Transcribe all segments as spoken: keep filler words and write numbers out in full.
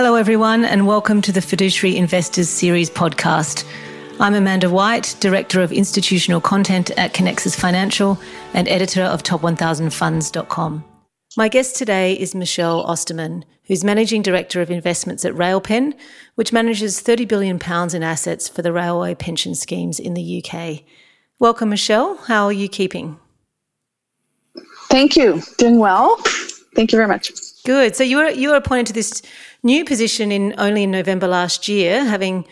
Hello, everyone, and welcome to the Fiduciary Investors Series podcast. I'm Amanda White, Director of Institutional Content at Connexus Financial and Editor of top one thousand funds dot com. My guest today is Michelle Osterman, who's Managing Director of Investments at Railpen, which manages thirty billion pounds in assets for the railway pension schemes in the U K. Welcome, Michelle. How are you keeping? Thank you. Doing well. Thank you very much. Good. So you were you were appointed to this new position in only in November last year, having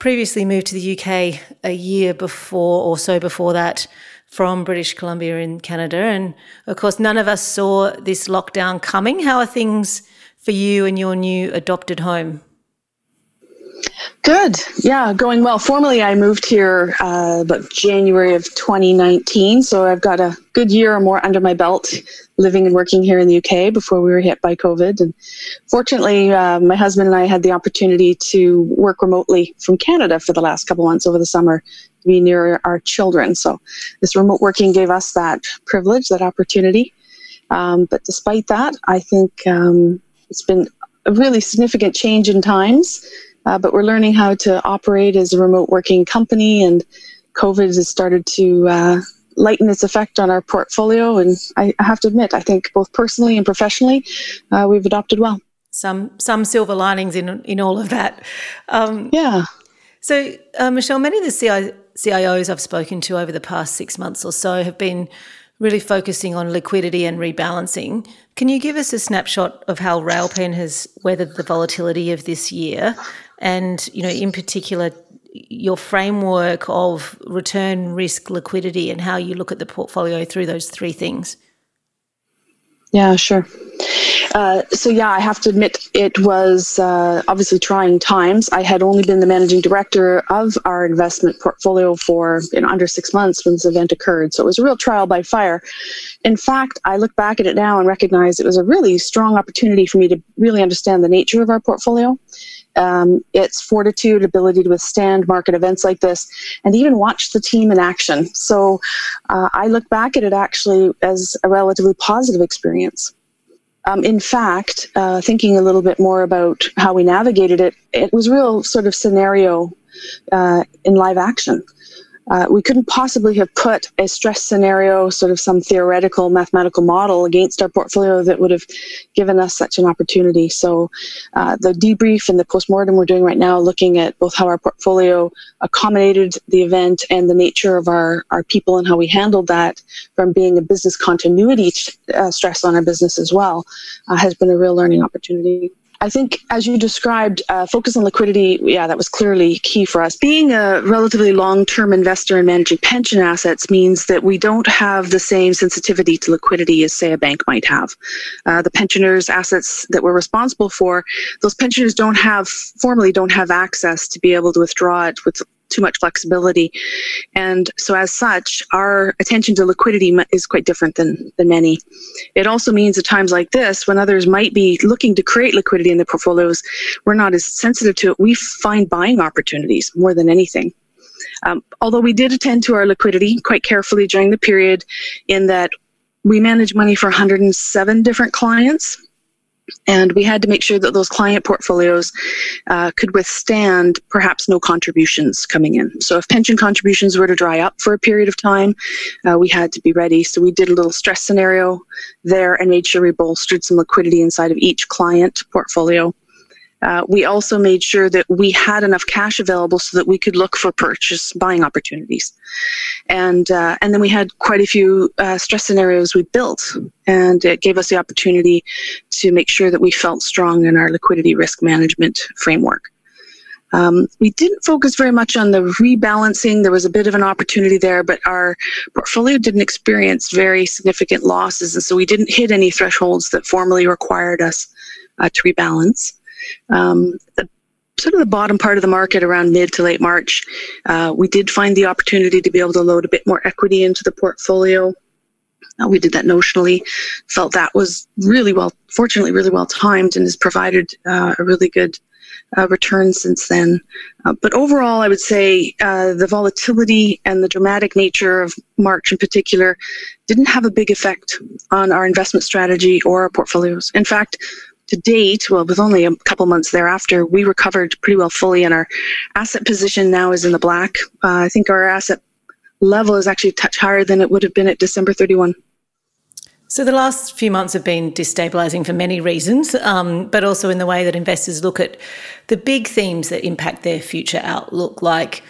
previously moved to the U K a year before or so before that from British Columbia in Canada. And of course, none of us saw this lockdown coming. How are things for you and your new adopted home? Good. Yeah, going well. Formally, I moved here uh, about January of twenty nineteen, so I've got a good year or more under my belt living and working here in the U K before we were hit by COVID. And fortunately, uh, my husband and I had the opportunity to work remotely from Canada for the last couple of months over the summer to be near our children. So this remote working gave us that privilege, that opportunity. Um, but despite that, I think um, it's been a really significant change in times. Uh, but we're learning how to operate as a remote working company, and COVID has started to uh, lighten its effect on our portfolio. And I, I have to admit, I think both personally and professionally, uh, we've adopted well. Some some silver linings in in all of that. Um, yeah. So, uh, Michelle, many of the C I, C I Os I've spoken to over the past six months or so have been really focusing on liquidity and rebalancing. Can you give us a snapshot of how Railpen has weathered the volatility of this year? And, you know, in particular, your framework of return, risk, liquidity, and how you look at the portfolio through those three things. Yeah, sure. Uh, so, yeah, I have to admit it was uh, obviously trying times. I had only been the managing director of our investment portfolio for you know, under six months when this event occurred. So it was a real trial by fire. In fact, I look back at it now and recognize it was a really strong opportunity for me to really understand the nature of our portfolio. Um, its fortitude, ability to withstand market events like this, and even watch the team in action. So uh, I look back at it actually as a relatively positive experience. Um, in fact, uh, thinking a little bit more about how we navigated it, it was real sort of scenario uh, in live action. Uh, we couldn't possibly have put a stress scenario, sort of some theoretical mathematical model against our portfolio that would have given us such an opportunity. So uh, the debrief and the postmortem we're doing right now, looking at both how our portfolio accommodated the event and the nature of our, our people and how we handled that from being a business continuity uh, stress on our business as well, uh, has been a real learning opportunity. I think, as you described, uh, focus on liquidity, yeah, that was clearly key for us. Being a relatively long-term investor in managing pension assets means that we don't have the same sensitivity to liquidity as, say, a bank might have. Uh, the pensioners' assets that we're responsible for, those pensioners don't have, formally don't have access to be able to withdraw it with too much flexibility. And so as such, our attention to liquidity is quite different than, than many. It also means at times like this, when others might be looking to create liquidity in their portfolios, we're not as sensitive to it. We find buying opportunities more than anything. Um, although we did attend to our liquidity quite carefully during the period, in that we manage money for one hundred seven different clients. And we had to make sure that those client portfolios uh, could withstand perhaps no contributions coming in. So if pension contributions were to dry up for a period of time, uh, we had to be ready. So we did a little stress scenario there and made sure we bolstered some liquidity inside of each client portfolio. Uh, we also made sure that we had enough cash available so that we could look for purchase buying opportunities. And uh, and then we had quite a few uh, stress scenarios we built, and it gave us the opportunity to make sure that we felt strong in our liquidity risk management framework. Um, we didn't focus very much on the rebalancing. There was a bit of an opportunity there, but our portfolio didn't experience very significant losses, and so we didn't hit any thresholds that formally required us uh, to rebalance. Um, the, sort of the bottom part of the market around mid to late March, uh, we did find the opportunity to be able to load a bit more equity into the portfolio. Uh, we did that notionally, felt that was really well, fortunately really well timed, and has provided uh, a really good uh, return since then. Uh, but overall, I would say uh, the volatility and the dramatic nature of March in particular didn't have a big effect on our investment strategy or our portfolios. In fact, to date, well, with only a couple months thereafter, we recovered pretty well fully, and our asset position now is in the black. Uh, I think our asset level is actually a touch higher than it would have been at December thirty-first. So the last few months have been destabilising for many reasons, um, but also in the way that investors look at the big themes that impact their future outlook, like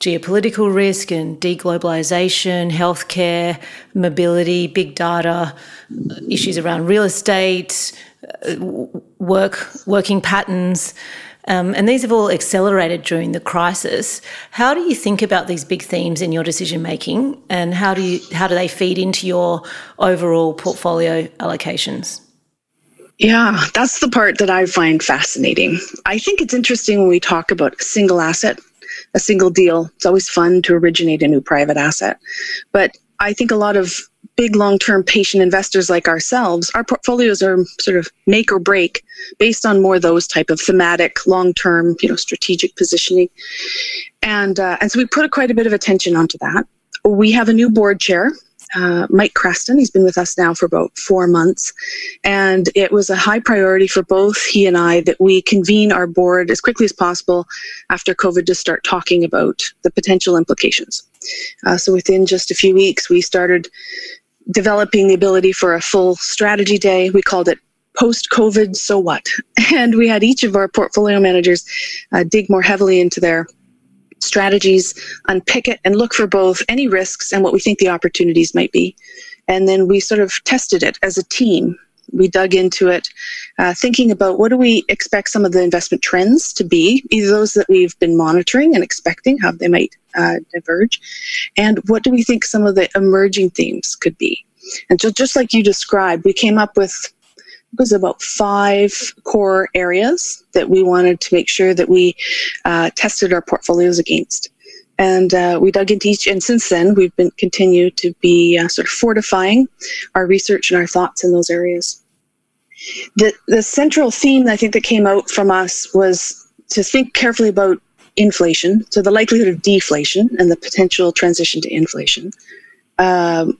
geopolitical risk and deglobalisation, healthcare, mobility, big data, issues around real estate, work, working patterns. Um, and these have all accelerated during the crisis. How do you think about these big themes in your decision-making, and how do you, how do they feed into your overall portfolio allocations? Yeah, that's the part that I find fascinating. I think it's interesting when we talk about a single asset, a single deal. It's always fun to originate a new private asset. But I think a lot of big long-term patient investors like ourselves, our portfolios are sort of make or break based on more those type of thematic, long-term, you know, strategic positioning. And uh, and so we put quite a bit of attention onto that. We have a new board chair, uh, Mike Craston. He's been with us now for about four months. And it was a high priority for both he and I that we convene our board as quickly as possible after COVID to start talking about the potential implications. Uh, so within just a few weeks, we started developing the ability for a full strategy day. We called it Post-COVID, So What? And we had each of our portfolio managers uh, dig more heavily into their strategies, unpick it, and look for both any risks and what we think the opportunities might be. And then we sort of tested it as a team. We dug into it, uh, thinking about what do we expect some of the investment trends to be, either those that we've been monitoring and expecting, how they might uh, diverge, and what do we think some of the emerging themes could be. And so just like you described, we came up with, it was about five core areas that we wanted to make sure that we uh, tested our portfolios against. And uh, we dug into each, and since then, we've been continue to be uh, sort of fortifying our research and our thoughts in those areas. The the central theme, I think, that came out from us was to think carefully about inflation, so the likelihood of deflation and the potential transition to inflation. Um,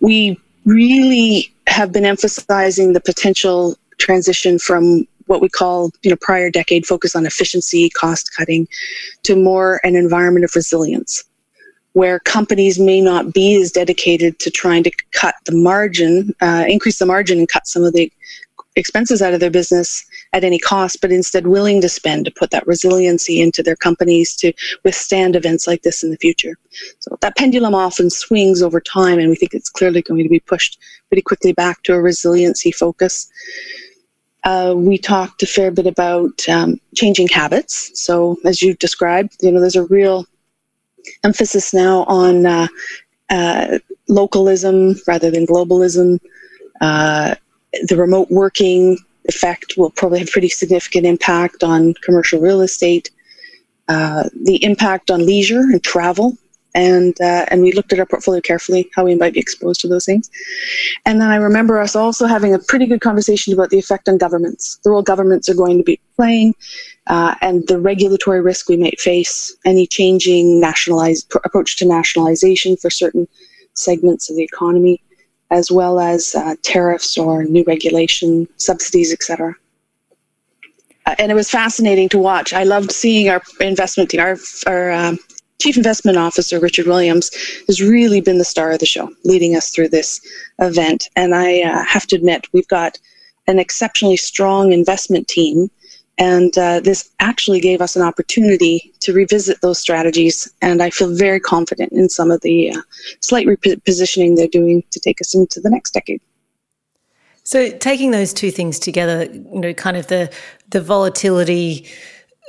we really have been emphasizing the potential transition from what we call, you know, prior decade focus on efficiency, cost cutting, to more an environment of resilience, where companies may not be as dedicated to trying to cut the margin, uh, increase the margin and cut some of the expenses out of their business at any cost, but instead willing to spend to put that resiliency into their companies to withstand events like this in the future. So that pendulum often swings over time, and we think it's clearly going to be pushed pretty quickly back to a resiliency focus. Uh, we talked a fair bit about um, changing habits. So as you described, you know, there's a real emphasis now on uh, uh, localism rather than globalism. Uh, the remote working effect will probably have pretty significant impact on commercial real estate, uh, the impact on leisure and travel. And uh, and we looked at our portfolio carefully, how we might be exposed to those things. And then I remember us also having a pretty good conversation about the effect on governments, the role governments are going to be playing, uh, and the regulatory risk we might face, any changing nationalized pr- approach to nationalization for certain segments of the economy, as well as uh, tariffs or new regulation, subsidies, et cetera. Uh, and it was fascinating to watch. I loved seeing our investment team, our... our um, Chief Investment Officer, Richard Williams, has really been the star of the show, leading us through this event. And I uh, have to admit, we've got an exceptionally strong investment team. And uh, this actually gave us an opportunity to revisit those strategies. And I feel very confident in some of the uh, slight repositioning they're doing to take us into the next decade. So taking those two things together, you know, kind of the the volatility,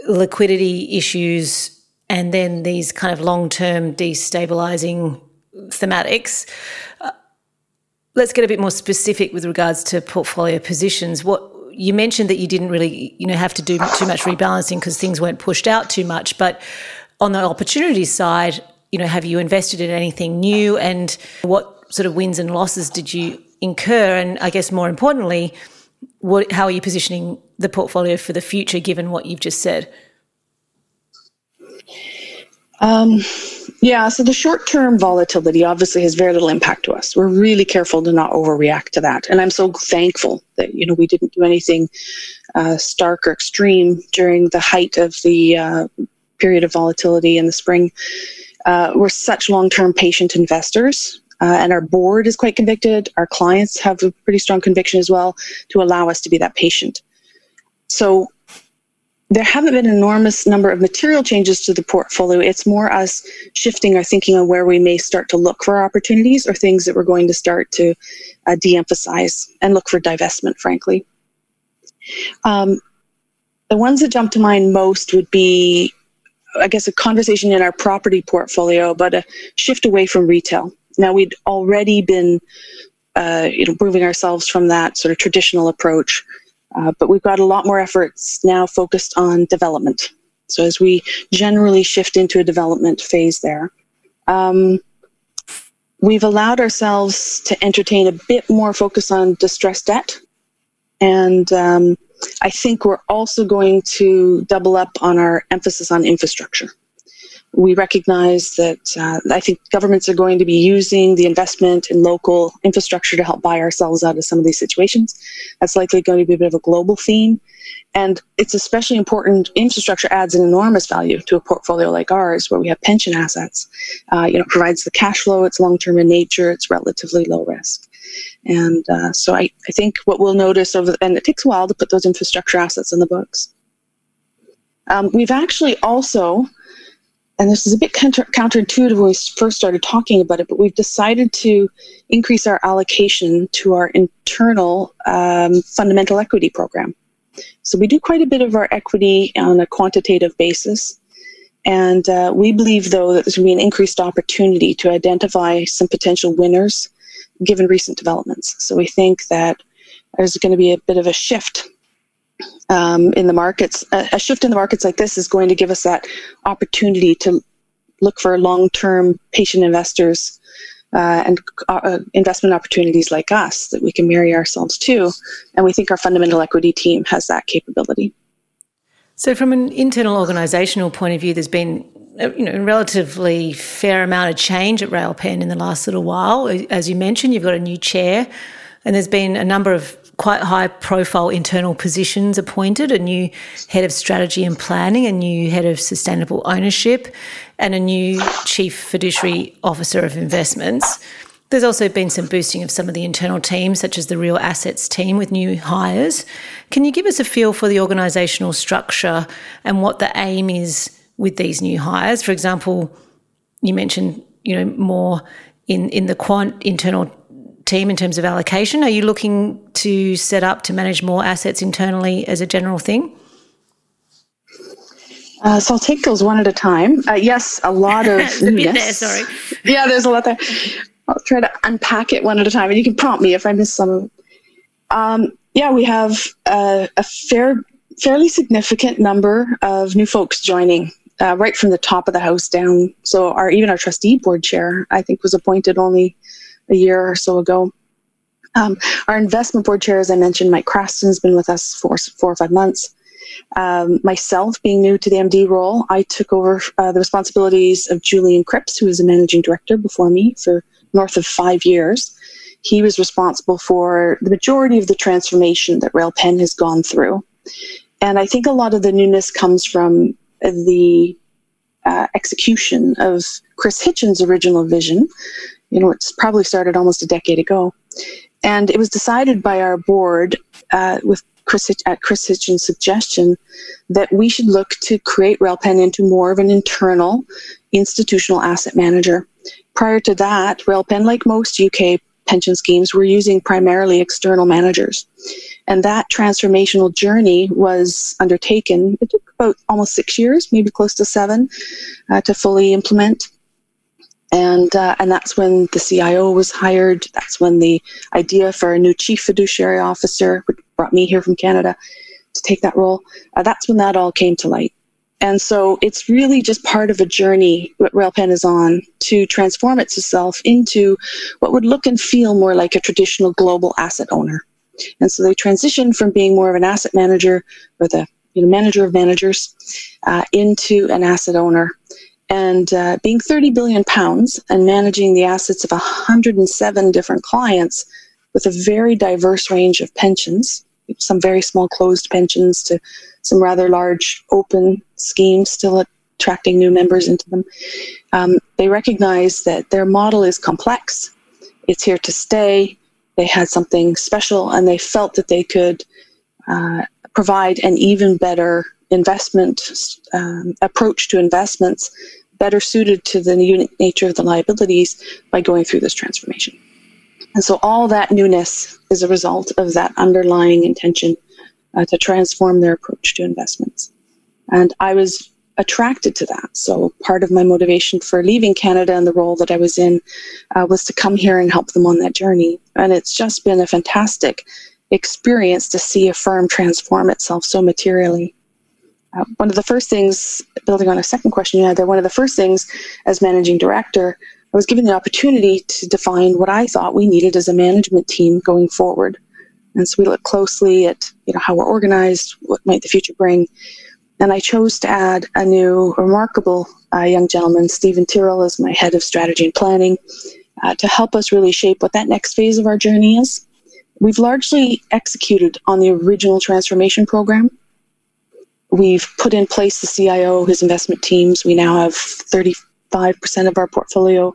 liquidity issues, and then these kind of long-term destabilising thematics. Uh, let's get a bit more specific with regards to portfolio positions. What you mentioned that you didn't really, you know, have to do too much rebalancing because things weren't pushed out too much. But on the opportunity side, you know, have you invested in anything new, and what sort of wins and losses did you incur? And I guess more importantly, what, how are you positioning the portfolio for the future given what you've just said? Um, yeah, so the short-term volatility obviously has very little impact to us. We're really careful to not overreact to that. And I'm so thankful that, you know, we didn't do anything uh, stark or extreme during the height of the uh, period of volatility in the spring. Uh, we're such long-term patient investors, uh, and our board is quite convicted. Our clients have a pretty strong conviction as well to allow us to be that patient. So there haven't been an enormous number of material changes to the portfolio. It's more us shifting our thinking on where we may start to look for opportunities or things that we're going to start to uh, de-emphasize and look for divestment, frankly. Um, the ones that jump to mind most would be, I guess, a conversation in our property portfolio about a shift away from retail. Now, we'd already been uh, you know, moving ourselves from that sort of traditional approach. Uh, but we've got a lot more efforts now focused on development. So as we generally shift into a development phase there, um, we've allowed ourselves to entertain a bit more focus on distressed debt. And um, I think we're also going to double up on our emphasis on infrastructure. We recognize that uh, I think governments are going to be using the investment in local infrastructure to help buy ourselves out of some of these situations. That's likely going to be a bit of a global theme. And it's especially important. Infrastructure adds an enormous value to a portfolio like ours, where we have pension assets. Uh, you know, it provides the cash flow, it's long-term in nature, it's relatively low risk. And uh, so I, I think what we'll notice over, and it takes a while to put those infrastructure assets in the books. Um, we've actually also, and this is a bit counter- counterintuitive when we first started talking about it, but we've decided to increase our allocation to our internal um, fundamental equity program. So we do quite a bit of our equity on a quantitative basis. And uh, we believe, though, that there's going to be an increased opportunity to identify some potential winners given recent developments. So we think that there's going to be a bit of a shift Um, in the markets. A, a shift in the markets like this is going to give us that opportunity to look for long-term patient investors uh, and uh, investment opportunities like us that we can marry ourselves to. And we think our fundamental equity team has that capability. So from an internal organisational point of view, there's been a, you know, a relatively fair amount of change at Railpen in the last little while. As you mentioned, you've got a new chair, and there's been a number of quite high-profile internal positions appointed, a new head of strategy and planning, a new head of sustainable ownership, and a new chief fiduciary officer of investments. There's also been some boosting of some of the internal teams, such as the real assets team with new hires. Can you give us a feel for the organisational structure and what the aim is with these new hires? For example, you mentioned, you know, more in, in the quant internal team in terms of allocation. Are you looking to set up to manage more assets internally as a general thing? Uh, so I'll take those one at a time. Uh, yes, a lot of a bit there, sorry. Yeah, there's a lot there. I'll try to unpack it one at a time, and you can prompt me if I miss some of it. Um, yeah, we have a, a fair, fairly significant number of new folks joining, uh, right from the top of the house down. So our even our trustee board chair, I think, was appointed only a year or so ago. Um, our investment board chair, as I mentioned, Mike Craston, has been with us for four or five months. Um, myself, being new to the M D role, I took over uh, the responsibilities of Julian Cripps, who was a managing director before me for north of five years. He was responsible for the majority of the transformation that Railpen has gone through. And I think a lot of the newness comes from the uh, execution of Chris Hitchen's original vision. You know, it's probably started almost a decade ago. And it was decided by our board, uh, with Chris Hitch- at Chris Hitchen's suggestion, that we should look to create Railpen into more of an internal institutional asset manager. Prior to that, Railpen, like most U K pension schemes, were using primarily external managers. And that transformational journey was undertaken. It took about almost six years, maybe close to seven, uh, to fully implement. And uh, and that's when the C I O was hired. That's when the idea for a new chief fiduciary officer, which brought me here from Canada to take that role, uh, that's when that all came to light. And so it's really just part of a journey that Railpen is on to transform itself into what would look and feel more like a traditional global asset owner. And so they transitioned from being more of an asset manager, or the you know, manager of managers, uh, into an asset owner. And uh, being thirty billion pounds and managing the assets of one hundred seven different clients with a very diverse range of pensions, some very small closed pensions to some rather large open schemes still attracting new members into them, um, they recognize that their model is complex. It's here to stay. They had something special, and they felt that they could uh, provide an even better investment um, approach to investments, better suited to the unique nature of the liabilities by going through this transformation. And so all that newness is a result of that underlying intention uh, to transform their approach to investments. And I was attracted to that. So part of my motivation for leaving Canada and the role that I was in uh, was to come here and help them on that journey. And it's just been a fantastic experience to see a firm transform itself so materially. Uh, one of the first things, building on a second question you had there, one of the first things as managing director, I was given the opportunity to define what I thought we needed as a management team going forward. And so we looked closely at, you know, how we're organized, what might the future bring. And I chose to add a new remarkable uh, young gentleman, Stephen Tyrrell, as my head of strategy and planning, uh, to help us really shape what that next phase of our journey is. We've largely executed on the original transformation program. We've put in place the C I O, his investment teams. We now have thirty-five percent of our portfolio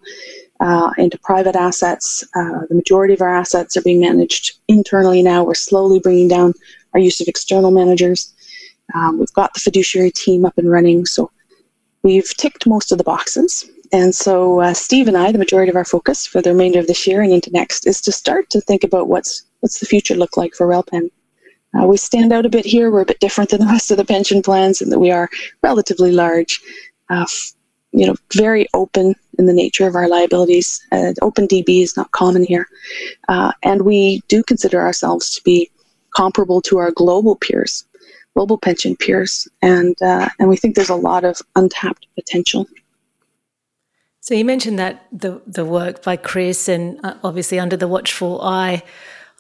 uh, into private assets. Uh, the majority of our assets are being managed internally now. We're slowly bringing down our use of external managers. Um, we've got the fiduciary team up and running. So we've ticked most of the boxes. And so uh, Steve and I, the majority of our focus for the remainder of this year and into next is to start to think about what's what's the future look like for Railpen. Uh, we stand out a bit here. We're a bit different than the rest of the pension plans in that we are relatively large, uh, f- you know, very open in the nature of our liabilities. Uh, open D B is not common here. Uh, and we do consider ourselves to be comparable to our global peers, global pension peers. And, uh, and we think there's a lot of untapped potential. So you mentioned that the, the work by Chris and uh, obviously under the watchful eye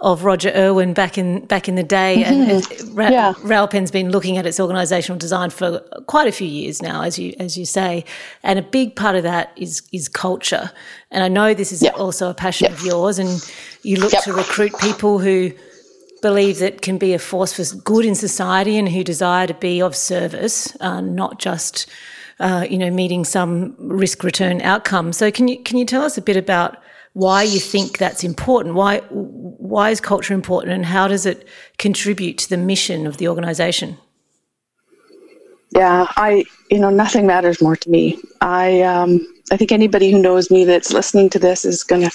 of Roger Irwin back in back in the day, mm-hmm. and Ra- yeah. Railpen's been looking at its organisational design for quite a few years now, as you as you say, and a big part of that is is culture. And I know this is yep. also a passion yep. of yours, and you look yep. to recruit people who believe that can be a force for good in society and who desire to be of service, uh, not just uh, you know meeting some risk return outcome. So can you can you tell us a bit about why you think that's important? Why why is culture important, and how does it contribute to the mission of the organisation? Yeah, I you know nothing matters more to me. I um, I think anybody who knows me that's listening to this is going to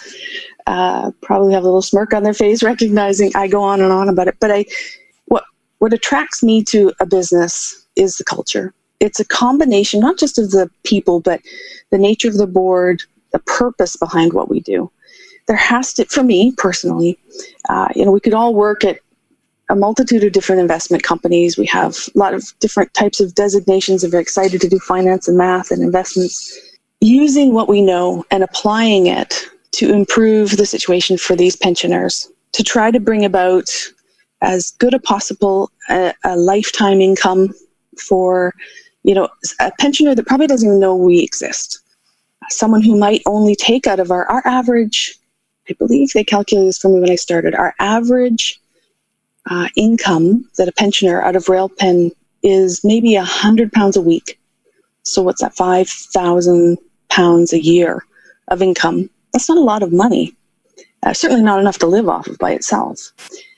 uh, probably have a little smirk on their face, recognizing I go on and on about it. But I what what attracts me to a business is the culture. It's a combination not just of the people, but the nature of the board, the purpose behind what we do. There has to, for me personally, uh, you know, we could all work at a multitude of different investment companies. We have a lot of different types of designations, and we're excited to do finance and math and investments. Using what we know and applying it to improve the situation for these pensioners, to try to bring about as good a possible a, a lifetime income for, you know, a pensioner that probably doesn't even know we exist. Someone who might only take out of our, our average, I believe they calculated this for me when I started, our average uh, income that a pensioner out of Railpen is maybe one hundred pounds a week. So what's that, five thousand pounds a year of income? That's not a lot of money, uh, certainly not enough to live off of by itself.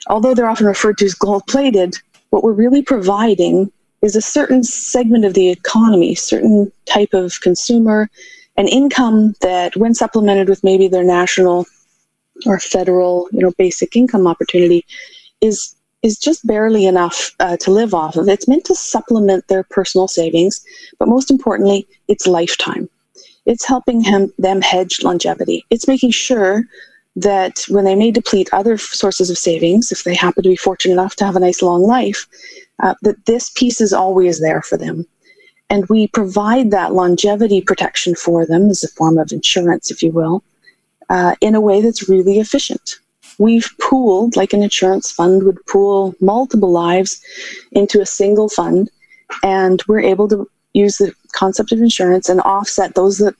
Although they're often referred to as gold-plated, what we're really providing is a certain segment of the economy, certain type of consumer, an income that when supplemented with maybe their national or federal, you know, basic income opportunity is is just barely enough uh, to live off of. It's meant to supplement their personal savings, but most importantly, it's lifetime. It's helping him, them hedge longevity. It's making sure that when they may deplete other sources of savings, if they happen to be fortunate enough to have a nice long life, uh, that this piece is always there for them. And we provide that longevity protection for them as a form of insurance, if you will, uh, in a way that's really efficient. We've pooled, like an insurance fund would pool multiple lives into a single fund, and we're able to use the concept of insurance and offset those that,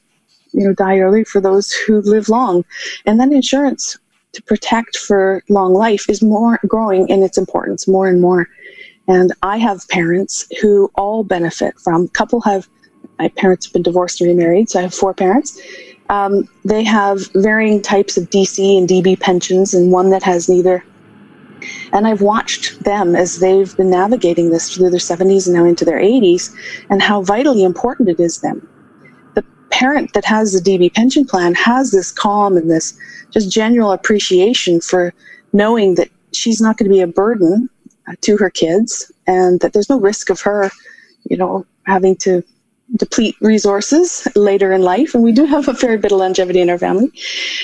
you know, die early for those who live long. And then insurance to protect for long life is more growing in its importance more and more. And I have parents who all benefit from, a couple have, my parents have been divorced and remarried, so I have four parents. Um, they have varying types of D C and D B pensions and one that has neither. And I've watched them as they've been navigating this through their seventies and now into their eighties, and how vitally important it is to them. The parent that has the D B pension plan has this calm and this just general appreciation for knowing that she's not going to be a burden to her kids, and that there's no risk of her, you know, having to deplete resources later in life. And we do have a fair bit of longevity in our family.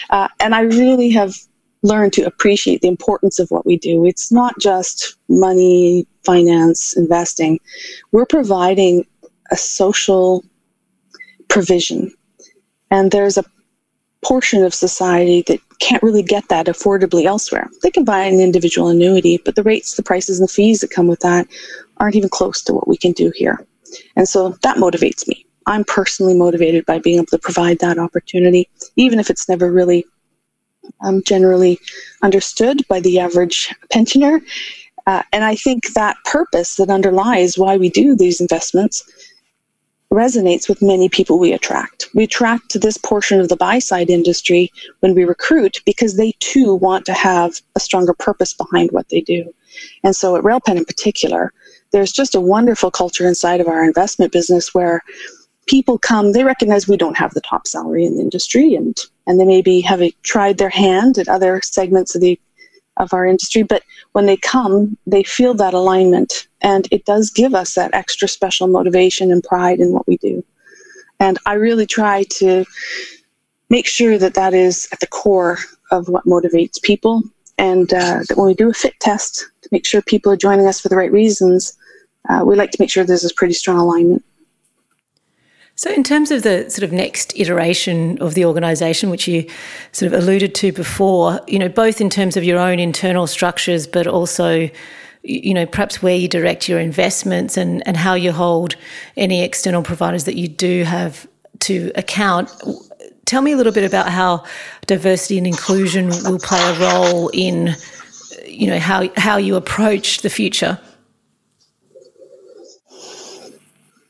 Uh, and I really have learned to appreciate the importance of what we do. It's not just money, finance, investing. We're providing a social provision. And there's a portion of society that can't really get that affordably elsewhere. They can buy an individual annuity, but the rates, the prices, and the fees that come with that aren't even close to what we can do here. And so that motivates me. I'm personally motivated by being able to provide that opportunity, even if it's never really um, generally understood by the average pensioner. Uh, and I think that purpose that underlies why we do these investments resonates with many people we attract. We attract to this portion of the buy-side industry when we recruit, because they too want to have a stronger purpose behind what they do. And so at Railpen in particular, there's just a wonderful culture inside of our investment business where people come, they recognize we don't have the top salary in the industry, and and they maybe have a, tried their hand at other segments of the of our industry, but when they come, they feel that alignment. And it does give us that extra special motivation and pride in what we do. And I really try to make sure that that is at the core of what motivates people. And uh, that when we do a fit test to make sure people are joining us for the right reasons, uh, we like to make sure there's this pretty strong alignment. So in terms of the sort of next iteration of the organisation, which you sort of alluded to before, you know, both in terms of your own internal structures, but also, you know, perhaps where you direct your investments and, and how you hold any external providers that you do have to account. Tell me a little bit about how diversity and inclusion will play a role in, you know, how how you approach the future.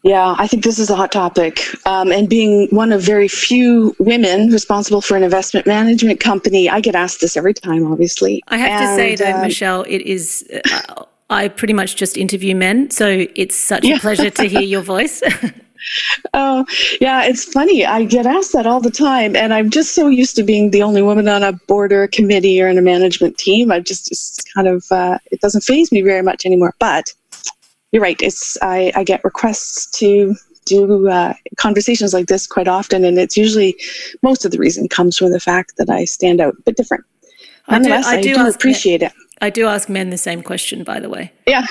Yeah, I think this is a hot topic. Um, and being one of very few women responsible for an investment management company, I get asked this every time, obviously. I have and, to say, though, um, Michelle, it is, uh, I pretty much just interview men, so it's such yeah. a pleasure to hear your voice. Oh, yeah, it's funny. I get asked that all the time, and I'm just so used to being the only woman on a board or a committee or in a management team. I just, just kind of, uh, it doesn't faze me very much anymore. But you're right. It's I, I get requests to do uh, conversations like this quite often, and it's usually, most of the reason comes from the fact that I stand out a bit different. Nonetheless, I do, I do, I do appreciate men. it. I do ask men the same question, by the way. Yeah,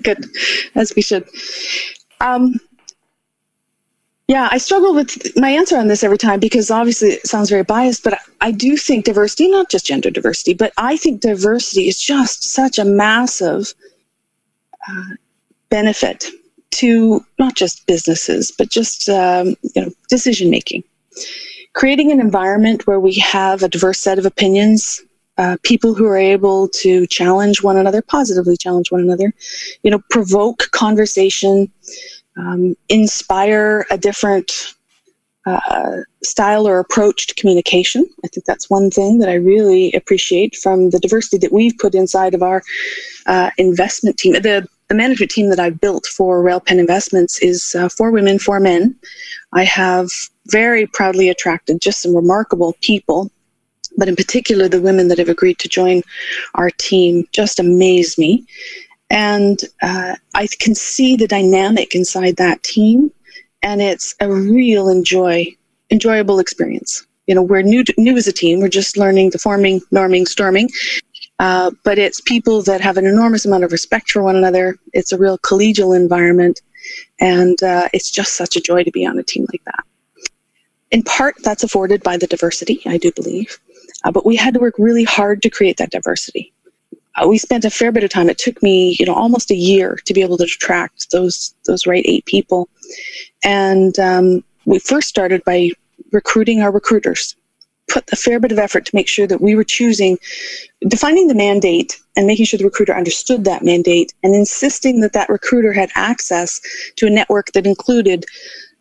good, as we should. Um, Yeah, I struggle with my answer on this every time because obviously it sounds very biased, but I do think diversity, not just gender diversity, but I think diversity is just such a massive uh, benefit to not just businesses, but just um, you know, decision-making. Creating an environment where we have a diverse set of opinions, uh, people who are able to challenge one another, positively challenge one another, you know, provoke conversation, Um, inspire a different uh, style or approach to communication. I think that's one thing that I really appreciate from the diversity that we've put inside of our uh, investment team. The, the management team that I've built for Railpen Investments is uh, four women, four men. I have very proudly attracted just some remarkable people, but in particular the women that have agreed to join our team just amaze me. And uh, I can see the dynamic inside that team, and it's a real enjoy, enjoyable experience. You know, we're new to, new as a team. We're just learning the forming, norming, storming. Uh, but it's people that have an enormous amount of respect for one another. It's a real collegial environment, and uh, it's just such a joy to be on a team like that. In part, that's afforded by the diversity, I do believe. Uh, but we had to work really hard to create that diversity. we spent a fair bit of time. It took me, you know, almost a year to be able to attract those those right eight people. And um, we first started by recruiting our recruiters. Put a fair bit of effort to make sure that we were choosing, defining the mandate and making sure the recruiter understood that mandate, and insisting that that recruiter had access to a network that included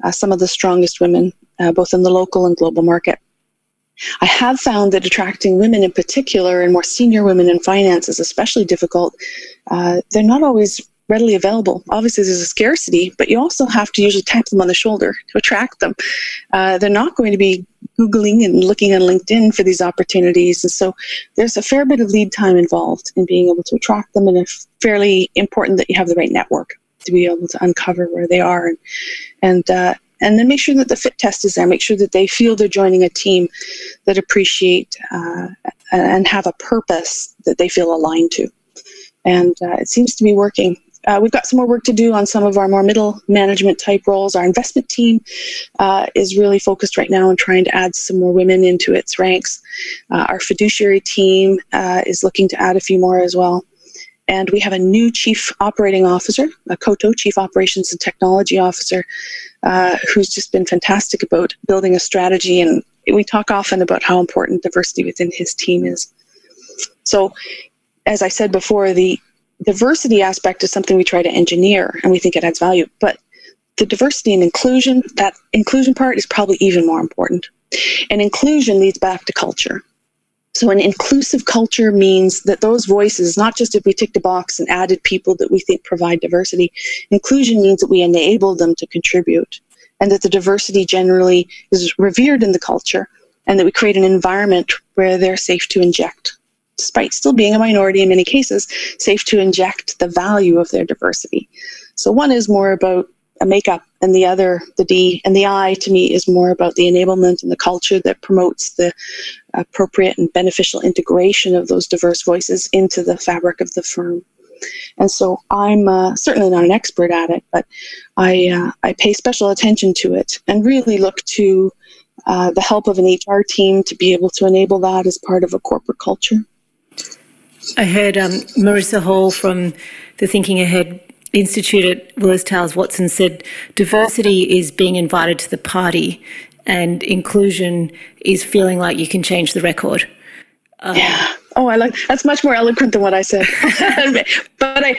uh, some of the strongest women, uh, both in the local and global market. I have found that attracting women in particular, and more senior women in finance, is especially difficult. Uh, they're not always readily available. Obviously, there's a scarcity, but you also have to usually tap them on the shoulder to attract them. Uh, they're not going to be Googling and looking on LinkedIn for these opportunities. And so there's a fair bit of lead time involved in being able to attract them. And it's fairly important that you have the right network to be able to uncover where they are. And, and, uh, and then make sure that the fit test is there. Make sure that they feel they're joining a team that appreciate uh, and have a purpose that they feel aligned to. And uh, it seems to be working. Uh, we've got some more work to do on some of our more middle management type roles. Our investment team uh, is really focused right now on trying to add some more women into its ranks. Uh, our fiduciary team uh, is looking to add a few more as well. And we have a new chief operating officer, a Koto, chief operations and technology officer, uh, who's just been fantastic about building a strategy. And we talk often about how important diversity within his team is. So, as I said before, the diversity aspect is something we try to engineer, and we think it adds value. But the diversity and inclusion, that inclusion part is probably even more important. And inclusion leads back to culture. So an inclusive culture means that those voices, not just if we ticked a box and added people that we think provide diversity, inclusion means that we enable them to contribute, and that the diversity generally is revered in the culture, and that we create an environment where they're safe to inject. Despite still being a minority in many cases, safe to inject the value of their diversity. So one is more about a makeup, and the other, the D and the I, to me, is more about the enablement and the culture that promotes the appropriate and beneficial integration of those diverse voices into the fabric of the firm. And so I'm uh, certainly not an expert at it, but I uh, I pay special attention to it and really look to uh, the help of an H R team to be able to enable that as part of a corporate culture. I heard um, Marissa Hall from the Thinking Ahead Institute at Willis Towers Watson said diversity is being invited to the party, and inclusion is feeling like you can change the record. Um, yeah. Oh, I like that's much more eloquent than what I said. But I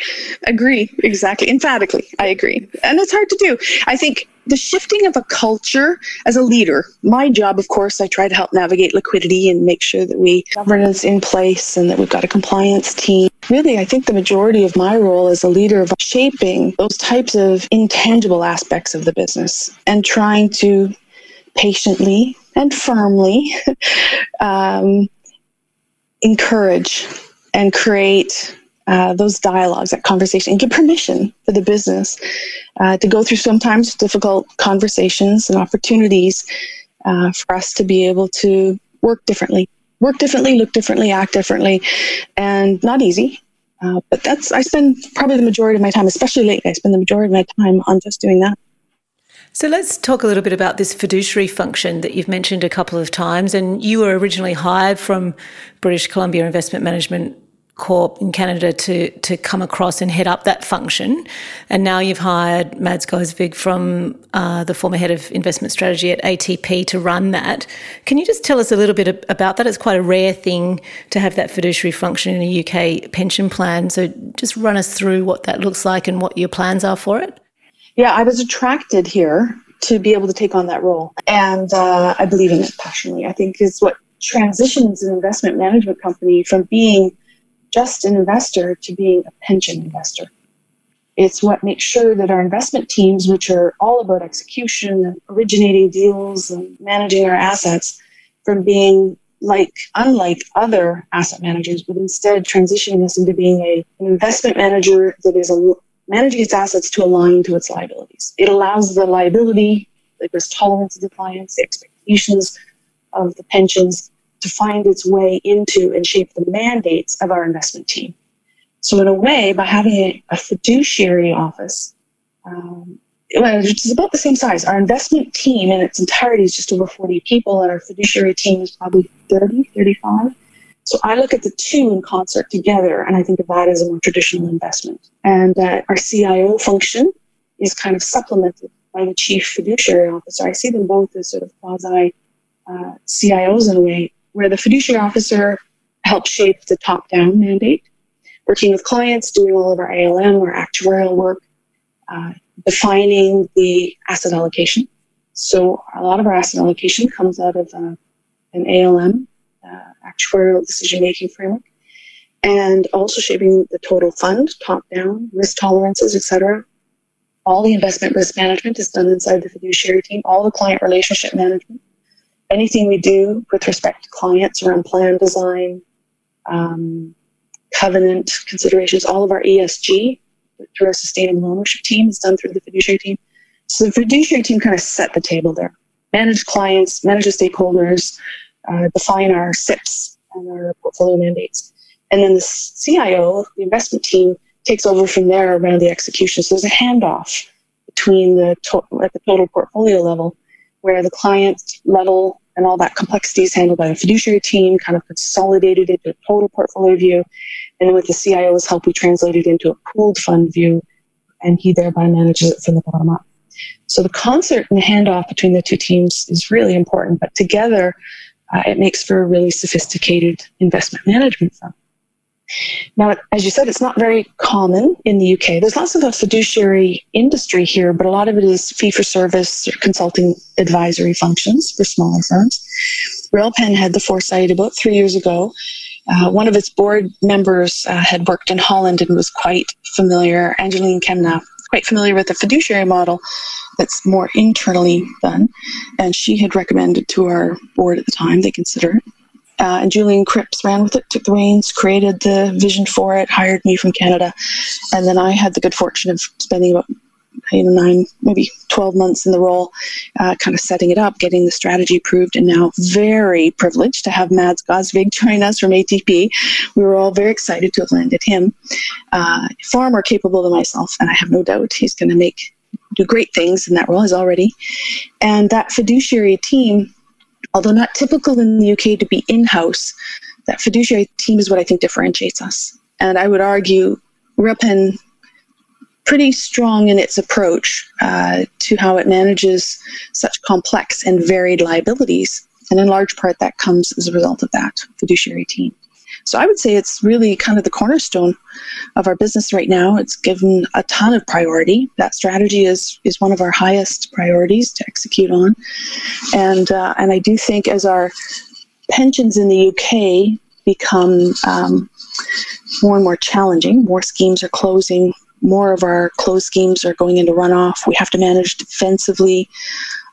agree exactly, emphatically. I agree, and it's hard to do. I think the shifting of a culture as a leader. My job, of course, I try to help navigate liquidity and make sure that we have governance in place and that we've got a compliance team. Really, I think the majority of my role as a leader is shaping those types of intangible aspects of the business and trying to patiently and firmly. um, encourage and create uh, those dialogues, that conversation, and give permission for the business uh, to go through sometimes difficult conversations and opportunities uh, for us to be able to work differently, work differently, look differently, act differently, and not easy. Uh, but that's, I spend probably the majority of my time, especially lately, I spend the majority of my time on just doing that. So let's talk a little bit about this fiduciary function that you've mentioned a couple of times. And you were originally hired from British Columbia Investment Management Corp in Canada to to come across and head up that function. And now you've hired Mads Gosvig from uh, the former head of investment strategy at A T P to run that. Can you just tell us a little bit about that? It's quite a rare thing to have that fiduciary function in a U K pension plan. So just run us through what that looks like and what your plans are for it. Yeah, I was attracted here to be able to take on that role. And uh, I believe in it passionately. I think it's what transitions an investment management company from being just an investor to being a pension investor. It's what makes sure that our investment teams, which are all about execution and originating deals and managing our assets, from being like unlike other asset managers, but instead transitioning us into being a, an investment manager that is a managing its assets to align to its liabilities. It allows the liability, the risk tolerance of the clients, the expectations of the pensions to find its way into and shape the mandates of our investment team. So in a way, by having a, a fiduciary office, um, which is about the same size, our investment team in its entirety is just over forty people, and our fiduciary team is probably thirty, thirty-five. So I look at the two in concert together, and I think of that as a more traditional investment. And uh, our C I O function is kind of supplemented by the chief fiduciary officer. I see them both as sort of quasi uh, C I Os in a way, where the fiduciary officer helps shape the top-down mandate, working with clients, doing all of our A L M or actuarial work, uh, defining the asset allocation. So a lot of our asset allocation comes out of uh, an A L M, uh, actuarial decision-making framework, and also shaping the total fund, top-down, risk tolerances, et cetera. All the investment risk management is done inside the fiduciary team, all the client relationship management. Anything we do with respect to clients around plan design, um, covenant considerations, all of our E S G through our sustainable ownership team is done through the fiduciary team. So the fiduciary team kind of set the table there, manage clients, manage the stakeholders, uh, define our S I Ps and our portfolio mandates. And then the C I O, the investment team, takes over from there around the execution. So there's a handoff between the to- at the total portfolio level, where the client level and all that complexity is handled by the fiduciary team, kind of consolidated into a total portfolio view. And then with the C I O's help, we translate it into a pooled fund view, and he thereby manages it from the bottom up. So the concert and the handoff between the two teams is really important, but together uh, it makes for a really sophisticated investment management firm. Now, as you said, it's not very common in the U K. There's lots of a fiduciary industry here, but a lot of it is fee-for-service or consulting advisory functions for smaller firms. Railpen had the foresight about three years ago. Uh, one of its board members uh, had worked in Holland and was quite familiar, Angeline Kemna, quite familiar with the fiduciary model that's more internally done. And she had recommended to our board at the time they consider it. Uh, and Julian Cripps ran with it, took the reins, created the vision for it, hired me from Canada. And then I had the good fortune of spending about eight or nine, maybe twelve months in the role, uh, kind of setting it up, getting the strategy approved, and now very privileged to have Mads Gosvig join us from A T P. We were all very excited to have landed him. Uh, far more capable than myself, and I have no doubt he's going to make do great things in that role, he's already. And that fiduciary team, although not typical in the U K to be in-house, that fiduciary team is what I think differentiates us. And I would argue Railpen pretty strong in its approach uh, to how it manages such complex and varied liabilities. And in large part, that comes as a result of that fiduciary team. So I would say it's really kind of the cornerstone of our business right now. It's given a ton of priority. That strategy is is one of our highest priorities to execute on. And uh, and I do think as our pensions in the U K become um, more and more challenging, more schemes are closing, more of our closed schemes are going into runoff. We have to manage defensively,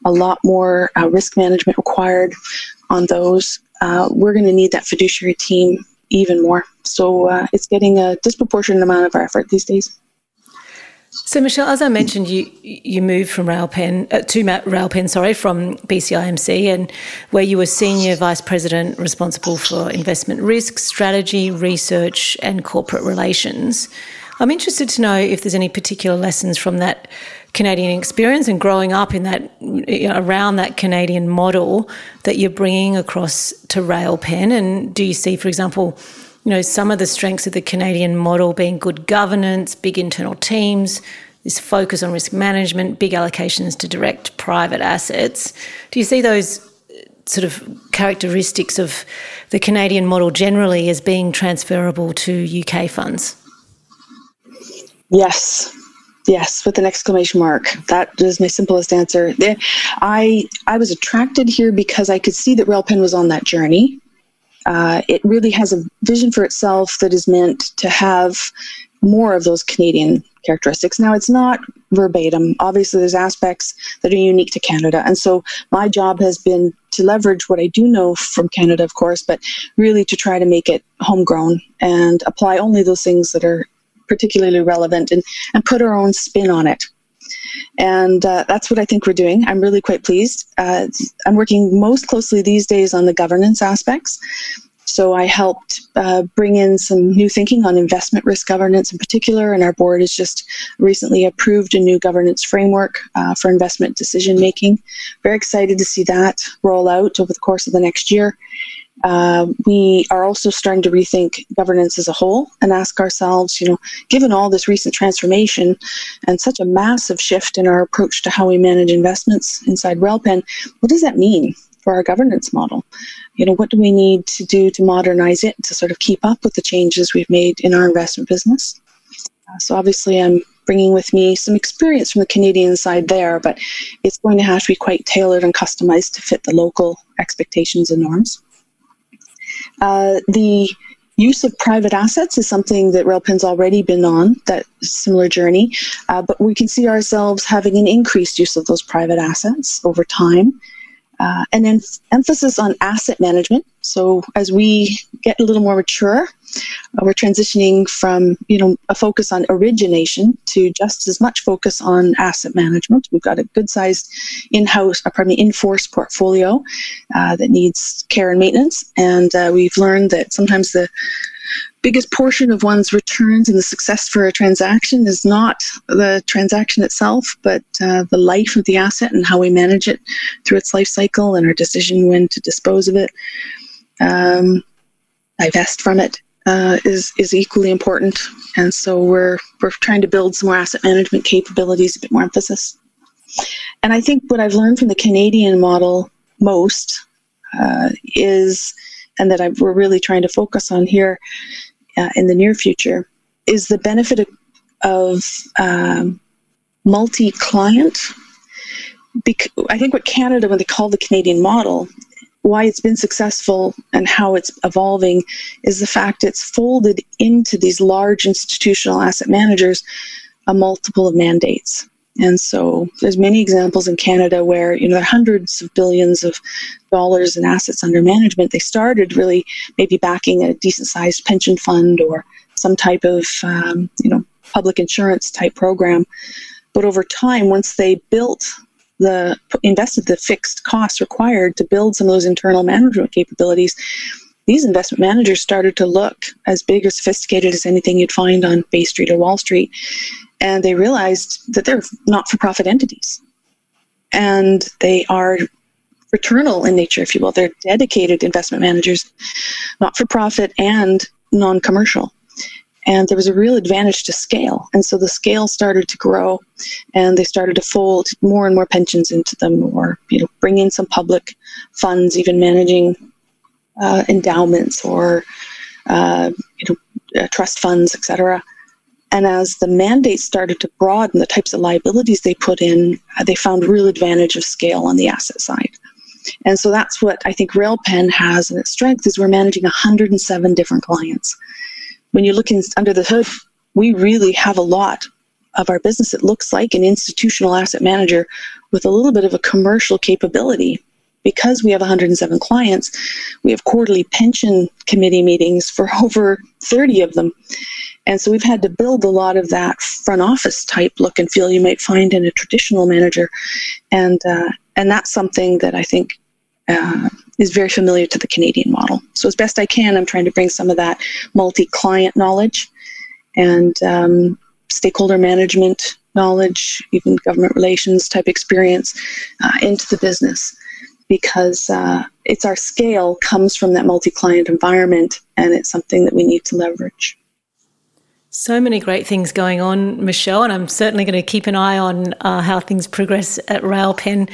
a lot more uh, risk management required on those. Uh, we're going to need that fiduciary team even more. So uh, it's getting a disproportionate amount of our effort these days. So, Michelle, as I mentioned, you you moved from Railpen uh, to Railpen, sorry, from B C I M C, and where you were senior vice president responsible for investment risk, strategy, research, and corporate relations. I'm interested to know if there's any particular lessons from that Canadian experience and growing up in that, you know, around that Canadian model that you're bringing across to Railpen. And do you see, for example, you know, some of the strengths of the Canadian model being good governance, big internal teams, this focus on risk management, big allocations to direct private assets? Do you see those sort of characteristics of the Canadian model generally as being transferable to U K funds? Yes. Yes, with an exclamation mark. That is my simplest answer. I I was attracted here because I could see that Railpen was on that journey. Uh, it really has a vision for itself that is meant to have more of those Canadian characteristics. Now, it's not verbatim. Obviously, there's aspects that are unique to Canada. And so my job has been to leverage what I do know from Canada, of course, but really to try to make it homegrown and apply only those things that are particularly relevant and, and put our own spin on it. And uh, that's what I think we're doing. I'm really quite pleased. Uh, I'm working most closely these days on the governance aspects. So I helped uh, bring in some new thinking on investment risk governance in particular, and our board has just recently approved a new governance framework uh, for investment decision-making. Very excited to see that roll out over the course of the next year. Uh, we are also starting to rethink governance as a whole and ask ourselves, you know, given all this recent transformation and such a massive shift in our approach to how we manage investments inside Railpen, what does that mean for our governance model? You know, what do we need to do to modernize it to sort of keep up with the changes we've made in our investment business? Uh, so obviously I'm bringing with me some experience from the Canadian side there, but it's going to have to be quite tailored and customized to fit the local expectations and norms. Uh, the use of private assets is something that Railpen's already been on, that similar journey, uh, but we can see ourselves having an increased use of those private assets over time. Uh, and then emphasis on asset management. So as we get a little more mature, uh, we're transitioning from, you know, a focus on origination to just as much focus on asset management. We've got a good-sized in-house, or pardon me, in-force portfolio uh, that needs care and maintenance. And uh, we've learned that sometimes the biggest portion of one's returns and the success for a transaction is not the transaction itself, but uh, the life of the asset and how we manage it through its life cycle and our decision when to dispose of it, um, divest from it, uh, is is equally important. And so we're we're trying to build some more asset management capabilities, a bit more emphasis. And I think what I've learned from the Canadian model most uh, is. and that I, we're really trying to focus on here uh, in the near future, is the benefit of, of um, multi-client. Bec- I think what Canada, when they call the Canadian model, why it's been successful and how it's evolving is the fact it's folded into these large institutional asset managers a multiple of mandates. And so there's many examples in Canada where, you know, there are hundreds of billions of dollars in assets under management. They started really maybe backing a decent-sized pension fund or some type of, um, you know, public insurance type program. But over time, once they built the, invested the fixed costs required to build some of those internal management capabilities, these investment managers started to look as big or sophisticated as anything you'd find on Bay Street or Wall Street. And they realized that they're not-for-profit entities. And they are fraternal in nature, if you will. They're dedicated investment managers, not-for-profit and non-commercial. And there was a real advantage to scale. And so the scale started to grow, and they started to fold more and more pensions into them, or, you know, bring in some public funds, even managing uh, endowments or uh, you know, uh, trust funds, et cetera. And as the mandate started to broaden the types of liabilities they put in, they found real advantage of scale on the asset side. And so that's what I think Railpen has in its strength, is we're managing one hundred seven different clients. When you look in, under the hood, we really have a lot of our business. It looks like an institutional asset manager with a little bit of a commercial capability. Because we have one hundred seven clients, we have quarterly pension committee meetings for over thirty of them. And so we've had to build a lot of that front office type look and feel you might find in a traditional manager. And uh, and that's something that I think uh, is very familiar to the Canadian model. So as best I can, I'm trying to bring some of that multi-client knowledge and um, stakeholder management knowledge, even government relations type experience uh, into the business. Because uh, it's our scale comes from that multi-client environment, and it's something that we need to leverage. So many great things going on, Michelle, and I'm certainly going to keep an eye on uh, how things progress at Railpen.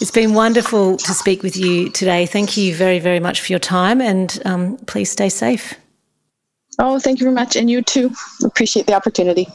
It's been wonderful to speak with you today. Thank you very, very much for your time, and um, please stay safe. Oh, thank you very much, and you too. Appreciate the opportunity.